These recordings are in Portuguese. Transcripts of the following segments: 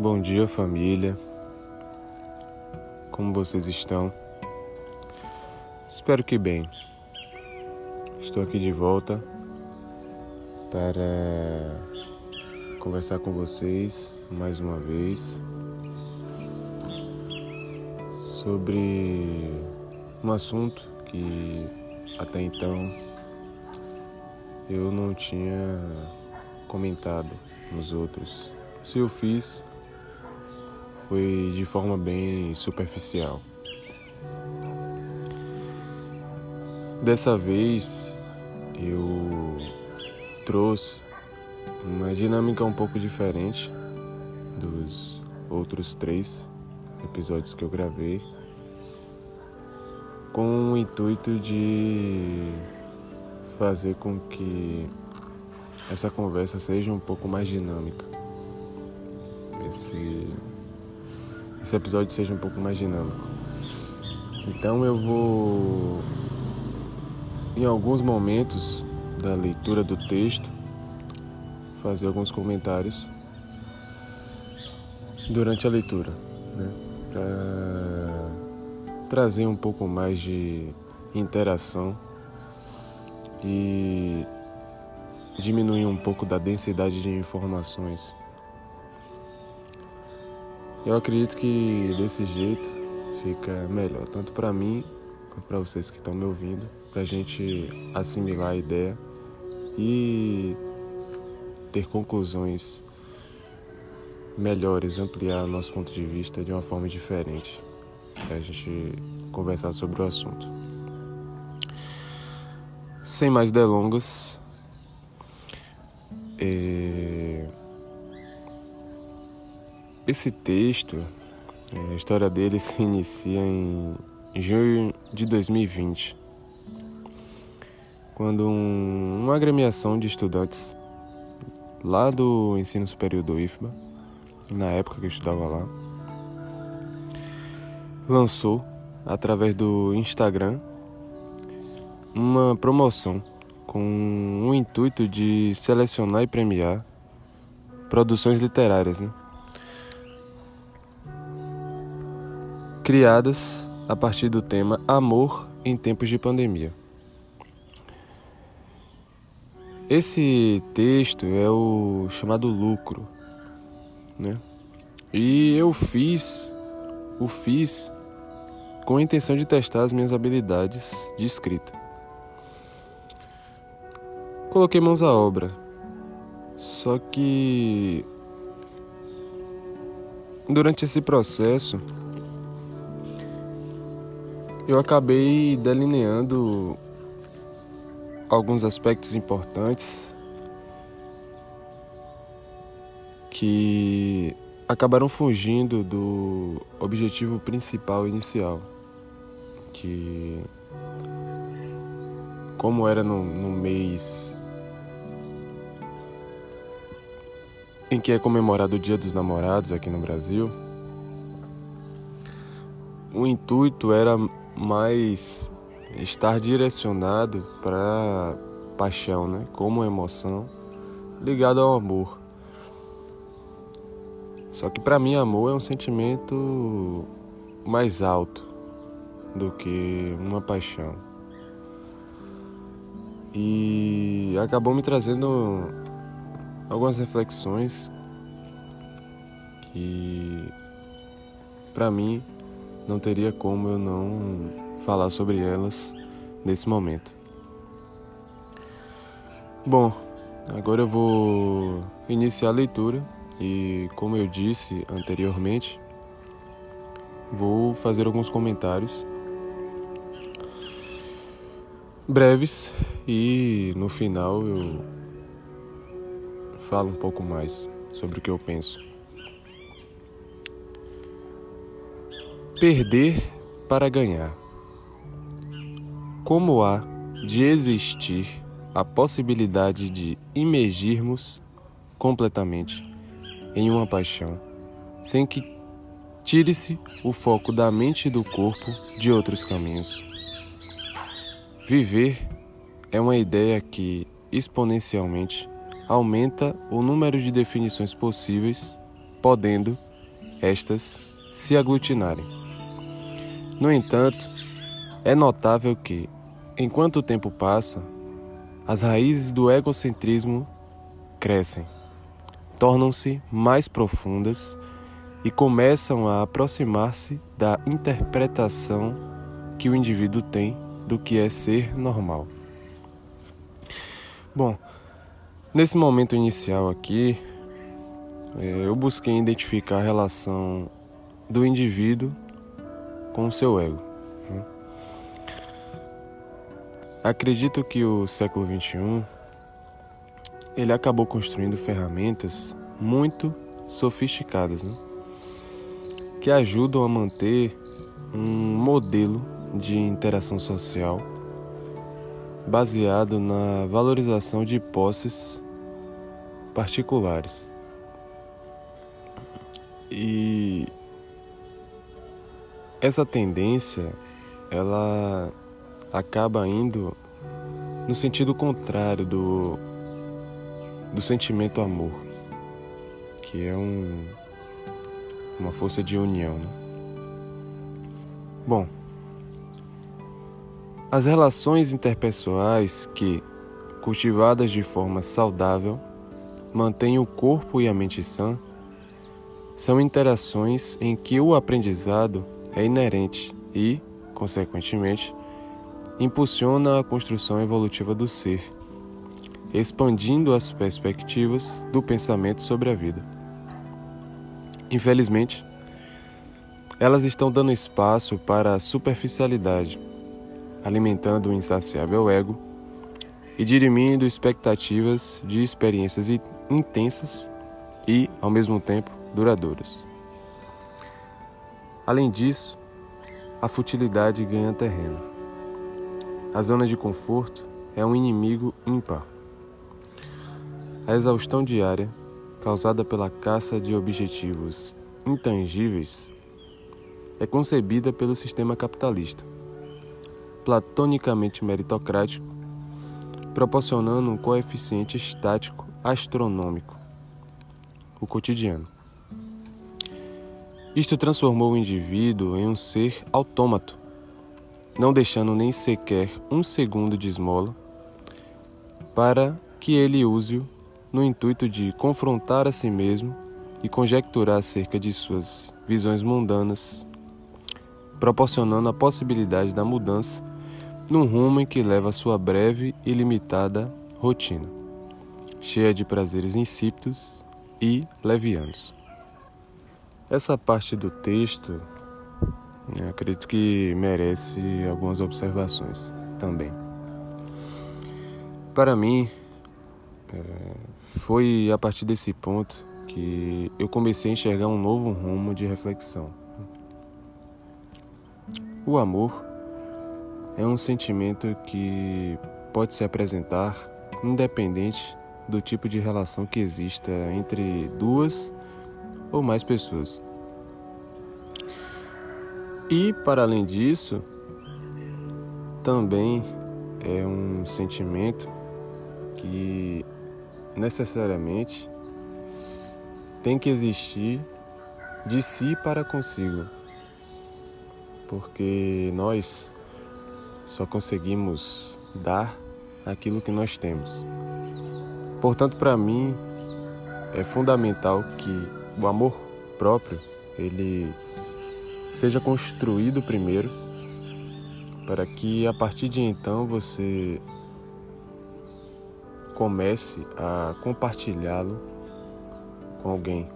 Bom dia, família. Como vocês estão? Espero que bem. Estou aqui de volta para conversar com vocês mais uma vez sobre um assunto que até então eu não tinha comentado nos outros. Se eu fiz, foi de forma bem superficial. Dessa vez eu trouxe uma dinâmica um pouco diferente dos outros 3 episódios que eu gravei, com o intuito de fazer com que essa conversa seja um pouco mais dinâmica. Esse episódio seja um pouco mais dinâmico. Então eu vou, em alguns momentos da leitura do texto, fazer alguns comentários durante a leitura, né? Para trazer um pouco mais de interação e diminuir um pouco da densidade de informações. Eu acredito que desse jeito fica melhor, tanto para mim quanto para vocês que estão me ouvindo, para a gente assimilar a ideia e ter conclusões melhores, ampliar o nosso ponto de vista de uma forma diferente, para a gente conversar sobre o assunto. Sem mais delongas, esse texto, a história dele se inicia em junho de 2020, quando uma agremiação de estudantes lá do ensino superior do IFBA, na época que eu estudava lá, lançou, através do Instagram, uma promoção com o intuito de selecionar e premiar produções literárias, né? Criadas a partir do tema Amor em Tempos de Pandemia. Esse texto é o chamado Lucro, né? E eu fiz com a intenção de testar as minhas habilidades de escrita. Coloquei mãos à obra, só que durante esse processo eu acabei delineando alguns aspectos importantes que acabaram fugindo do objetivo principal inicial, que, como era no mês em que é comemorado o Dia dos Namorados aqui no Brasil, o intuito era mais estar direcionado para paixão, né? Como emoção ligada ao amor. Só que para mim amor é um sentimento mais alto do que uma paixão. E acabou me trazendo algumas reflexões que para mim não teria como eu não falar sobre elas nesse momento. Bom, agora eu vou iniciar a leitura e, como eu disse anteriormente, vou fazer alguns comentários breves e no final eu falo um pouco mais sobre o que eu penso. Perder para ganhar. Como há de existir a possibilidade de imergirmos completamente em uma paixão, sem que tire-se o foco da mente e do corpo de outros caminhos? Viver é uma ideia que exponencialmente aumenta o número de definições possíveis, podendo estas se aglutinarem. No entanto, é notável que, enquanto o tempo passa, as raízes do egocentrismo crescem, tornam-se mais profundas e começam a aproximar-se da interpretação que o indivíduo tem do que é ser normal. Bom, nesse momento inicial aqui, eu busquei identificar a relação do indivíduo com o seu ego. Acredito que o século XXI, ele acabou construindo ferramentas muito sofisticadas, que ajudam a manter um modelo de interação social baseado na valorização de posses particulares. E essa tendência, ela acaba indo no sentido contrário do sentimento amor, que é uma força de união, Bom, as relações interpessoais que, cultivadas de forma saudável, mantêm o corpo e a mente sã, são interações em que o aprendizado é inerente e, consequentemente, impulsiona a construção evolutiva do ser, expandindo as perspectivas do pensamento sobre a vida. Infelizmente, elas estão dando espaço para a superficialidade, alimentando o insaciável ego e dirimindo expectativas de experiências intensas e, ao mesmo tempo, duradouras. Além disso, a futilidade ganha terreno. A zona de conforto é um inimigo ímpar. A exaustão diária, causada pela caça de objetivos intangíveis, é concebida pelo sistema capitalista, platonicamente meritocrático, proporcionando um coeficiente estático astronômico, o cotidiano. Isto transformou o indivíduo em um ser autômato, não deixando nem sequer um segundo de esmola para que ele use-o no intuito de confrontar a si mesmo e conjecturar acerca de suas visões mundanas, proporcionando a possibilidade da mudança num rumo em que leva sua breve e limitada rotina, cheia de prazeres insípidos e levianos. Essa parte do texto, eu acredito que merece algumas observações também. Para mim, foi a partir desse ponto que eu comecei a enxergar um novo rumo de reflexão. O amor é um sentimento que pode se apresentar independente do tipo de relação que exista entre duas ou mais pessoas. E, para além disso, também é um sentimento que necessariamente tem que existir de si para consigo, porque nós só conseguimos dar aquilo que nós temos. Portanto, para mim, é fundamental que o amor próprio, ele seja construído primeiro, para que a partir de então você comece a compartilhá-lo com alguém.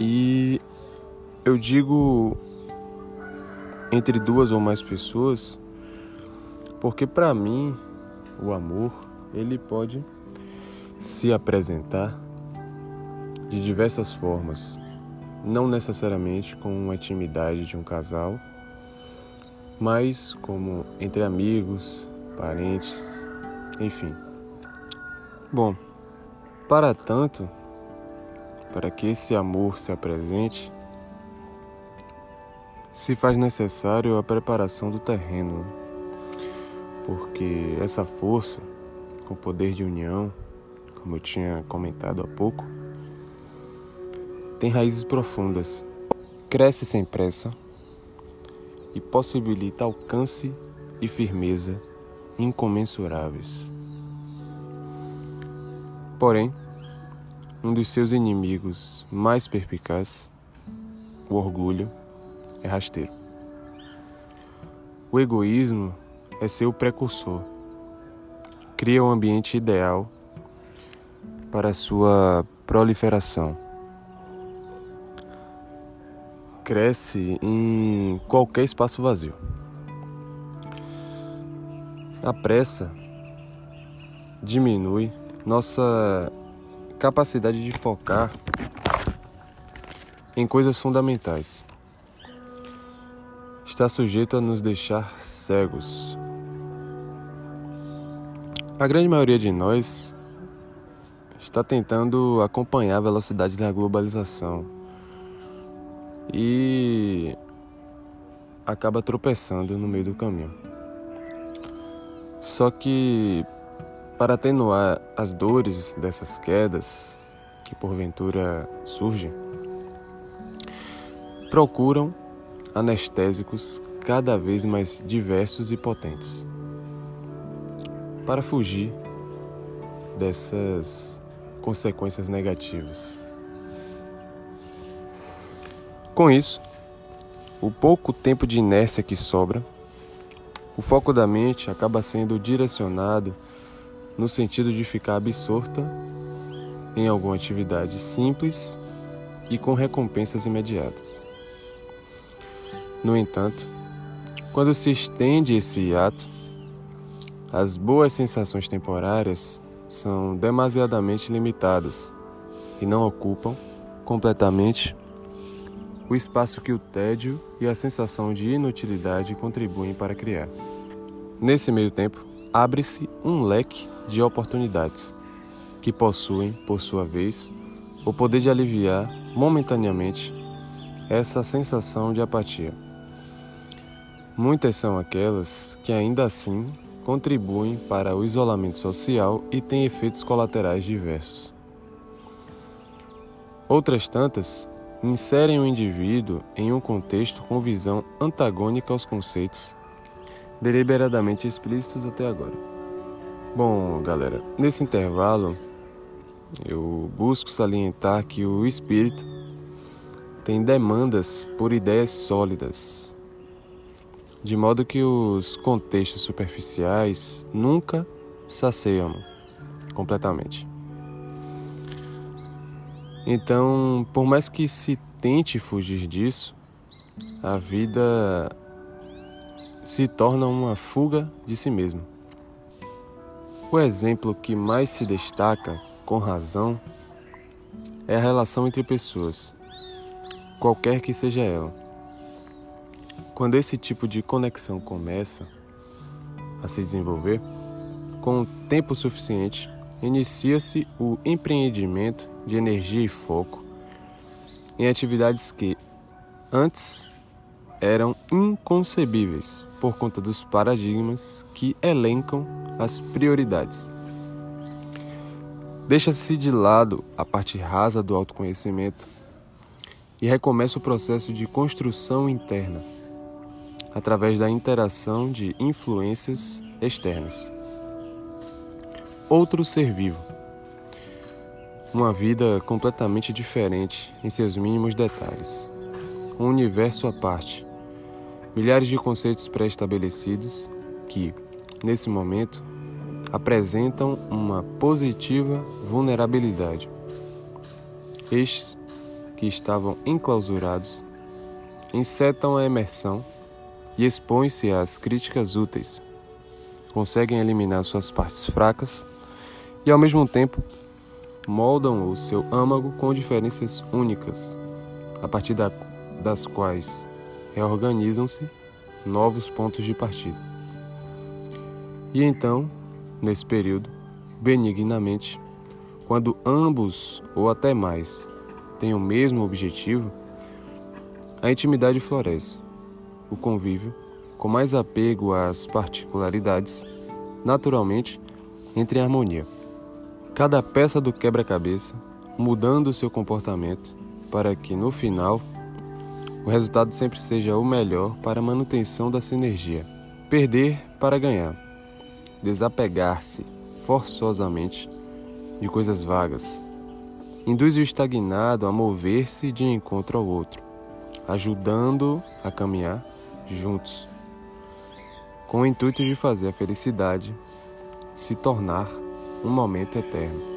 E eu digo entre duas ou mais pessoas, porque para mim o amor, ele pode se apresentar de diversas formas, não necessariamente com a intimidade de um casal, mas como entre amigos, parentes, enfim. Bom, para tanto, para que esse amor se apresente, se faz necessário a preparação do terreno, porque essa força, com o poder de união, como eu tinha comentado há pouco, tem raízes profundas, cresce sem pressa e possibilita alcance e firmeza incomensuráveis. Porém, um dos seus inimigos mais perspicaz, o orgulho, é rasteiro. O egoísmo é seu precursor. Cria um ambiente ideal para sua proliferação. Cresce em qualquer espaço vazio. A pressa diminui nossa capacidade de focar em coisas fundamentais. Está sujeito a nos deixar cegos. A grande maioria de nós está tentando acompanhar a velocidade da globalização e acaba tropeçando no meio do caminho. Só que, para atenuar as dores dessas quedas que porventura surgem, procuram anestésicos cada vez mais diversos e potentes para fugir dessas consequências negativas. Com isso, o pouco tempo de inércia que sobra, o foco da mente acaba sendo direcionado no sentido de ficar absorta em alguma atividade simples e com recompensas imediatas. No entanto, quando se estende esse hiato, as boas sensações temporárias são demasiadamente limitadas e não ocupam completamente o espaço que o tédio e a sensação de inutilidade contribuem para criar. Nesse meio tempo, abre-se um leque de oportunidades que possuem, por sua vez, o poder de aliviar momentaneamente essa sensação de apatia. Muitas são aquelas que ainda assim contribuem para o isolamento social e têm efeitos colaterais diversos. Outras tantas inserem o indivíduo em um contexto com visão antagônica aos conceitos deliberadamente explícitos até agora. Bom, galera, nesse intervalo eu busco salientar que o espírito tem demandas por ideias sólidas, de modo que os contextos superficiais nunca saciam completamente. Então, por mais que se tente fugir disso, a vida se torna uma fuga de si mesmo. O exemplo que mais se destaca, com razão, é a relação entre pessoas, qualquer que seja ela. Quando esse tipo de conexão começa a se desenvolver, com o tempo suficiente, inicia-se o empreendimento de energia e foco em atividades que antes eram inconcebíveis por conta dos paradigmas que elencam as prioridades. Deixa-se de lado a parte rasa do autoconhecimento e recomeça o processo de construção interna através da interação de influências externas. Outro ser vivo, uma vida completamente diferente em seus mínimos detalhes, um universo à parte, milhares de conceitos pré-estabelecidos que, nesse momento, apresentam uma positiva vulnerabilidade. Estes, que estavam enclausurados, encetam a imersão e expõem-se às críticas úteis, conseguem eliminar suas partes fracas e, ao mesmo tempo, moldam o seu âmago com diferenças únicas, a partir das quais reorganizam-se novos pontos de partida. E então, nesse período, benignamente, quando ambos ou até mais têm o mesmo objetivo, a intimidade floresce, o convívio, com mais apego às particularidades, naturalmente entra em harmonia. Cada peça do quebra-cabeça, mudando seu comportamento para que, no final, o resultado sempre seja o melhor para a manutenção da sinergia. Perder para ganhar. Desapegar-se forçosamente de coisas vagas. Induz o estagnado a mover-se de encontro ao outro, ajudando-o a caminhar juntos, com o intuito de fazer a felicidade se tornar um momento eterno.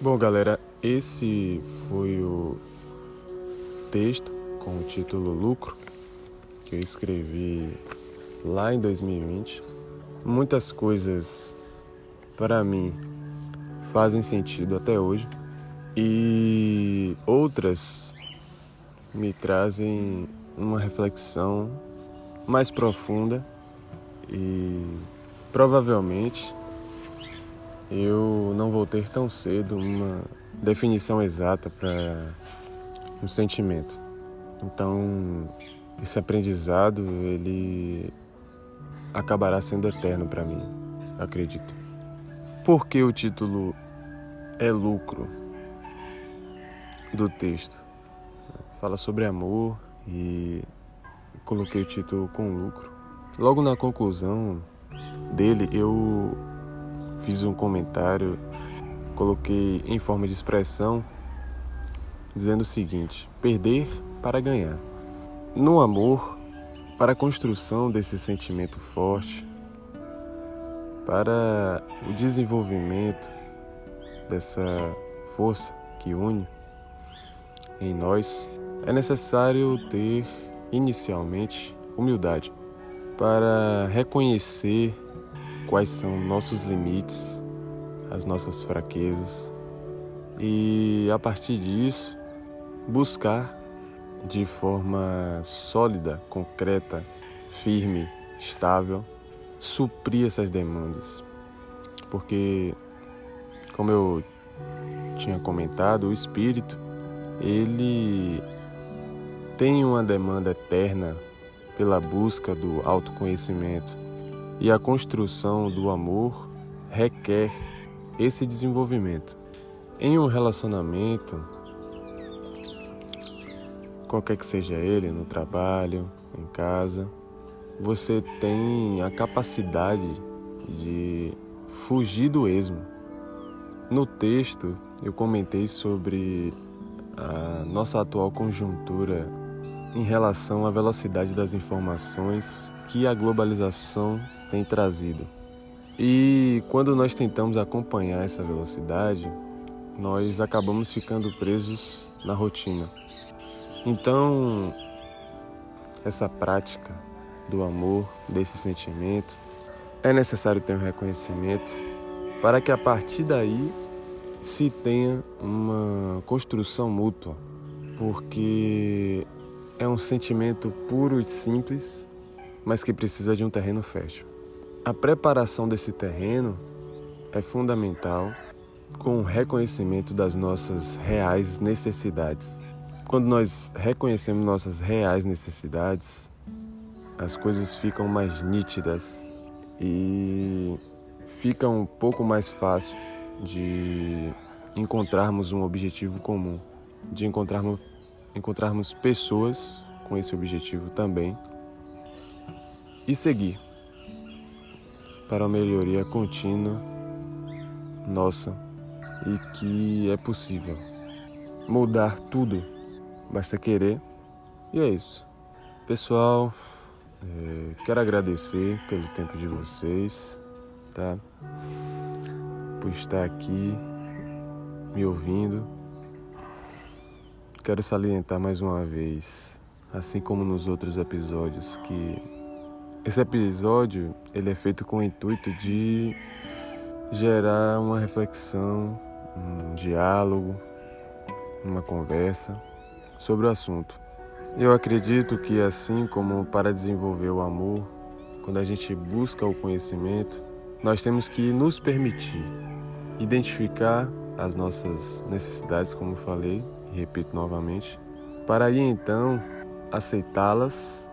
Bom, galera, esse foi o texto com o título Lucro, que eu escrevi lá em 2020. Muitas coisas, para mim, fazem sentido até hoje e outras me trazem uma reflexão mais profunda e provavelmente eu não vou ter tão cedo uma definição exata para um sentimento. Então, esse aprendizado, ele acabará sendo eterno para mim, acredito. Por que o título é lucro do texto? Fala sobre amor e coloquei o título com lucro. Logo na conclusão dele, eu fiz um comentário, coloquei em forma de expressão, dizendo o seguinte: perder para ganhar. No amor, para a construção desse sentimento forte, para o desenvolvimento dessa força que une em nós, é necessário ter, inicialmente, humildade para reconhecer quais são nossos limites, as nossas fraquezas e, a partir disso, buscar de forma sólida, concreta, firme, estável, suprir essas demandas. Porque, como eu tinha comentado, o espírito, ele tem uma demanda eterna pela busca do autoconhecimento, e a construção do amor requer esse desenvolvimento. Em um relacionamento, qualquer que seja ele, no trabalho, em casa, você tem a capacidade de fugir do esmo. No texto, eu comentei sobre a nossa atual conjuntura em relação à velocidade das informações que a globalização tem trazido. E quando nós tentamos acompanhar essa velocidade, nós acabamos ficando presos na rotina. Então, essa prática do amor, desse sentimento, é necessário ter um reconhecimento para que a partir daí se tenha uma construção mútua, porque é um sentimento puro e simples, mas que precisa de um terreno fértil. A preparação desse terreno é fundamental com o reconhecimento das nossas reais necessidades. Quando nós reconhecemos nossas reais necessidades, as coisas ficam mais nítidas e fica um pouco mais fácil de encontrarmos um objetivo comum, de encontrarmos pessoas com esse objetivo também e seguir para a melhoria contínua nossa, e que é possível mudar tudo, basta querer, e é isso. Pessoal, quero agradecer pelo tempo de vocês, tá? Por estar aqui me ouvindo. Quero salientar mais uma vez, assim como nos outros episódios, que esse episódio ele é feito com o intuito de gerar uma reflexão, um diálogo, uma conversa sobre o assunto. Eu acredito que, assim como para desenvolver o amor, quando a gente busca o conhecimento, nós temos que nos permitir identificar as nossas necessidades, como falei, repito novamente, para aí então aceitá-las,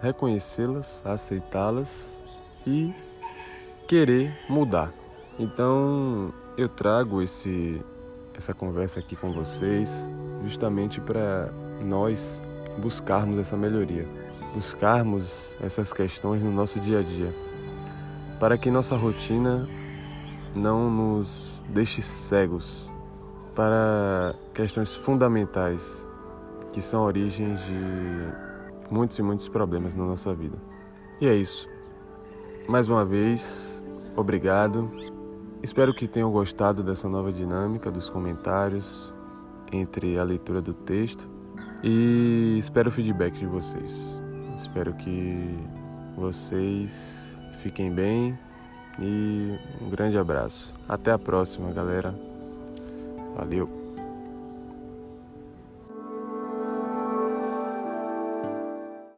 reconhecê-las, aceitá-las e querer mudar. Então eu trago esse essa conversa aqui com vocês, justamente para nós buscarmos essa melhoria, buscarmos essas questões no nosso dia a dia, para que nossa rotina não nos deixe cegos para questões fundamentais que são origens de muitos e muitos problemas na nossa vida. E é isso. Mais uma vez, obrigado. Espero que tenham gostado dessa nova dinâmica dos comentários entre a leitura do texto e espero o feedback de vocês. Espero que vocês fiquem bem e um grande abraço. Até a próxima, galera. Valeu!